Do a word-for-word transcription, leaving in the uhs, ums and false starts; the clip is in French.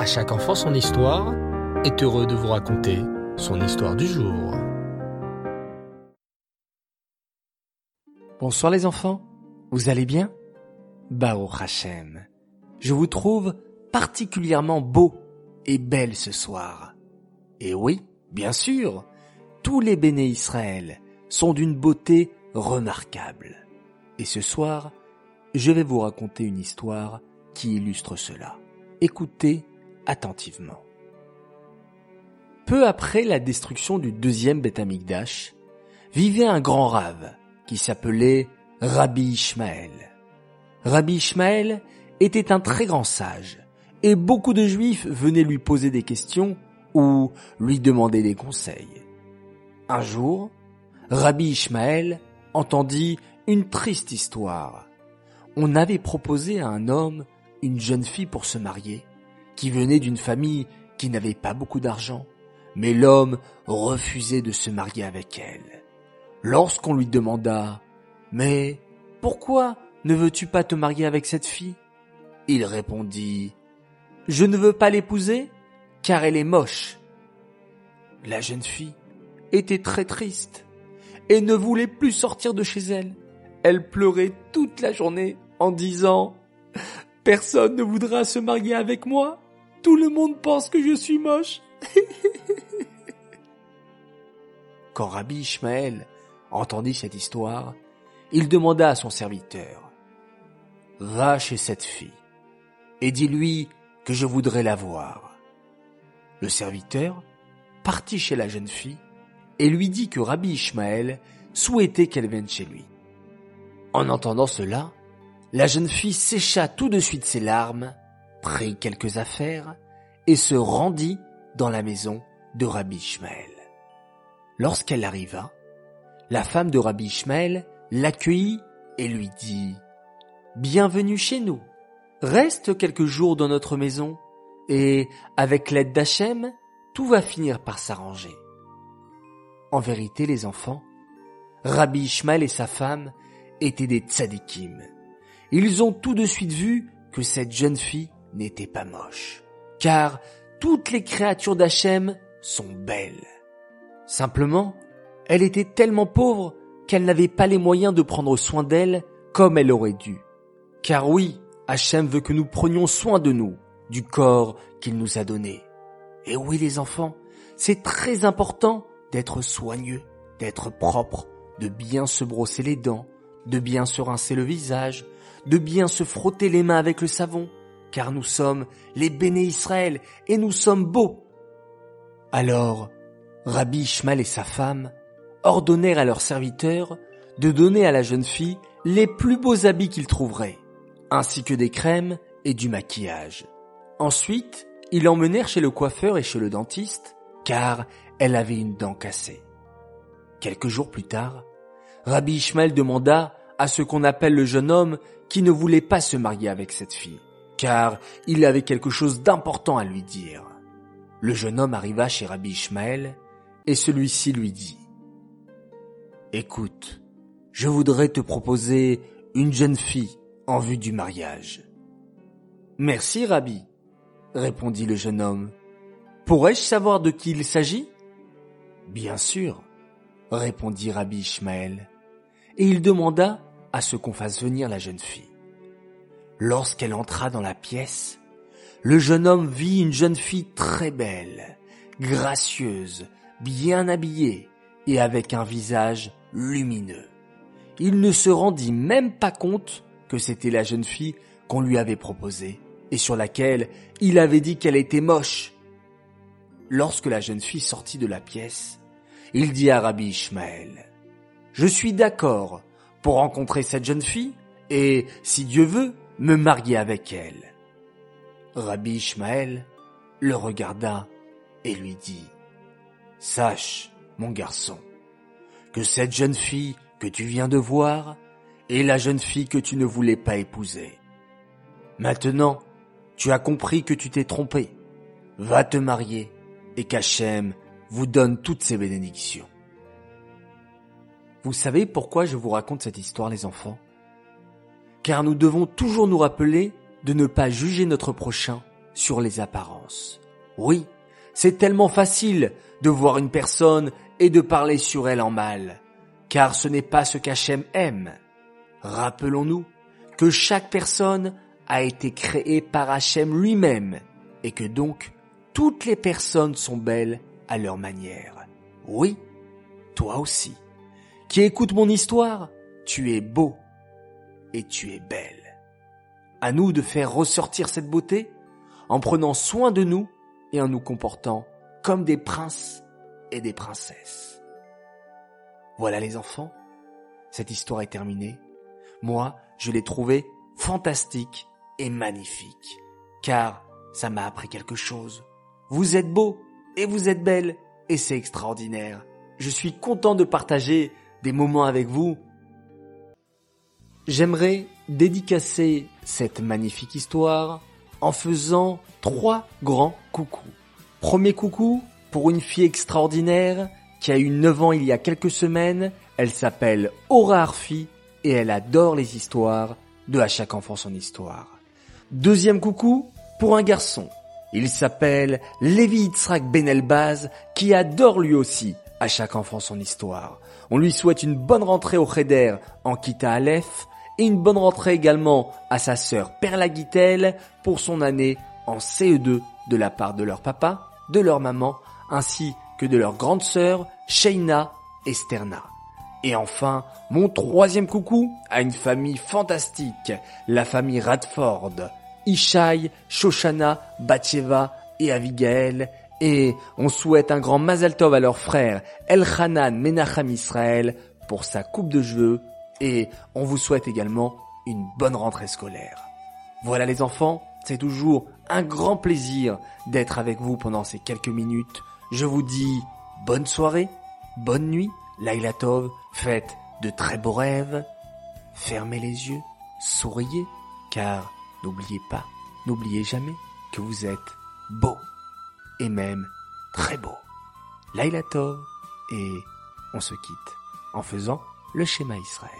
À chaque enfant son histoire est heureux de vous raconter son histoire du jour. Bonsoir les enfants, vous allez bien? Baruch Hachem, je vous trouve particulièrement beau et belle ce soir. Et oui, bien sûr, tous les béné Israël sont d'une beauté remarquable. Et ce soir, je vais vous raconter une histoire qui illustre cela. Écoutez attentivement. Peu après la destruction du deuxième Beth Amikdash, vivait un grand rave qui s'appelait Rabbi Yishmael. Rabbi Yishmael était un très grand sage et beaucoup de juifs venaient lui poser des questions ou lui demander des conseils. Un jour, Rabbi Yishmael entendit une triste histoire. On avait proposé à un homme une jeune fille pour se marier, qui venait d'une famille qui n'avait pas beaucoup d'argent, mais l'homme refusait de se marier avec elle. Lorsqu'on lui demanda « Mais pourquoi ne veux-tu pas te marier avec cette fille ?» il répondit « Je ne veux pas l'épouser, car elle est moche. » La jeune fille était très triste et ne voulait plus sortir de chez elle. Elle pleurait toute la journée en disant « Personne ne voudra se marier avec moi. Tout le monde pense que je suis moche. » Quand Rabbi Yishmael entendit cette histoire, il demanda à son serviteur : « Va chez cette fille et dis-lui que je voudrais la voir. » Le serviteur partit chez la jeune fille et lui dit que Rabbi Yishmael souhaitait qu'elle vienne chez lui. En entendant cela, la jeune fille sécha tout de suite ses larmes, prit quelques affaires et se rendit dans la maison de Rabbi Yishmael. Lorsqu'elle arriva, la femme de Rabbi Yishmael l'accueillit et lui dit « Bienvenue chez nous, reste quelques jours dans notre maison et, avec l'aide d'Hachem, tout va finir par s'arranger. » En vérité, les enfants, Rabbi Yishmael et sa femme étaient des tzadikim. Ils ont tout de suite vu que cette jeune fille n'était pas moche, car toutes les créatures d'Hachem sont belles. Simplement, elle était tellement pauvre qu'elle n'avait pas les moyens de prendre soin d'elle comme elle aurait dû. Car oui, Hachem veut que nous prenions soin de nous, du corps qu'il nous a donné. Et oui les enfants, c'est très important d'être soigneux, d'être propre, de bien se brosser les dents, de bien se rincer le visage, de bien se frotter les mains avec le savon, car nous sommes les béné Israël et nous sommes beaux. Alors, Rabbi Yishmael et sa femme ordonnèrent à leurs serviteurs de donner à la jeune fille les plus beaux habits qu'ils trouveraient, ainsi que des crèmes et du maquillage. Ensuite, ils l'emmenèrent chez le coiffeur et chez le dentiste, car elle avait une dent cassée. Quelques jours plus tard, Rabbi Yishmael demanda à ce qu'on appelle le jeune homme qui ne voulait pas se marier avec cette fille, car il avait quelque chose d'important à lui dire. Le jeune homme arriva chez Rabbi Yishmael et celui-ci lui dit « Écoute, je voudrais te proposer une jeune fille en vue du mariage. »« Merci Rabbi, » répondit le jeune homme. « Pourrais-je savoir de qui il s'agit ?»« Bien sûr, » répondit Rabbi Yishmael. Et il demanda à ce qu'on fasse venir la jeune fille. Lorsqu'elle entra dans la pièce, le jeune homme vit une jeune fille très belle, gracieuse, bien habillée et avec un visage lumineux. Il ne se rendit même pas compte que c'était la jeune fille qu'on lui avait proposée et sur laquelle il avait dit qu'elle était moche. Lorsque la jeune fille sortit de la pièce, il dit à Rabbi Yishmael : « Je suis d'accord pour rencontrer cette jeune fille et, si Dieu veut, me marier avec elle. » Rabbi Yishmael le regarda et lui dit : « Sache, mon garçon, que cette jeune fille que tu viens de voir est la jeune fille que tu ne voulais pas épouser. Maintenant, tu as compris que tu t'es trompé. Va te marier et qu'Hachem vous donne toutes ses bénédictions. » Vous savez pourquoi je vous raconte cette histoire, les enfants ? Car nous devons toujours nous rappeler de ne pas juger notre prochain sur les apparences. Oui, c'est tellement facile de voir une personne et de parler sur elle en mal, car ce n'est pas ce qu'Hachem aime. Rappelons-nous que chaque personne a été créée par Hachem lui-même et que donc toutes les personnes sont belles à leur manière. Oui, toi aussi, qui écoute mon histoire, tu es beau et tu es belle. À nous de faire ressortir cette beauté en prenant soin de nous et en nous comportant comme des princes et des princesses. Voilà les enfants, cette histoire est terminée. Moi, je l'ai trouvée fantastique et magnifique, car ça m'a appris quelque chose. Vous êtes beaux et vous êtes belles et c'est extraordinaire. Je suis content de partager des moments avec vous. J'aimerais dédicacer cette magnifique histoire en faisant trois grands coucous. Premier coucou pour une fille extraordinaire qui a eu neuf ans il y a quelques semaines. Elle s'appelle Aura Arfi et elle adore les histoires de À Chaque Enfant Son Histoire. Deuxième coucou pour un garçon. Il s'appelle Levi Itzrak Benelbaz qui adore lui aussi À Chaque Enfant Son Histoire. On lui souhaite une bonne rentrée au Hedder en Kita Aleph et une bonne rentrée également à sa sœur Perla Guitel pour son année en C E deux de la part de leur papa, de leur maman, ainsi que de leur grande sœur Sheina et Sterna. Et enfin, mon troisième coucou à une famille fantastique, la famille Radford, Ishai, Shoshana, Batcheva et Avigael. Et on souhaite un grand Mazal Tov à leur frère El-Khanan Menachem Yisrael pour sa coupe de cheveux. Et on vous souhaite également une bonne rentrée scolaire. Voilà les enfants, c'est toujours un grand plaisir d'être avec vous pendant ces quelques minutes. Je vous dis bonne soirée, bonne nuit, Laila Tov, faites de très beaux rêves. Fermez les yeux, souriez, car n'oubliez pas, n'oubliez jamais que vous êtes beau et même très beau. Laila Tov, et on se quitte en faisant le Shema Israël.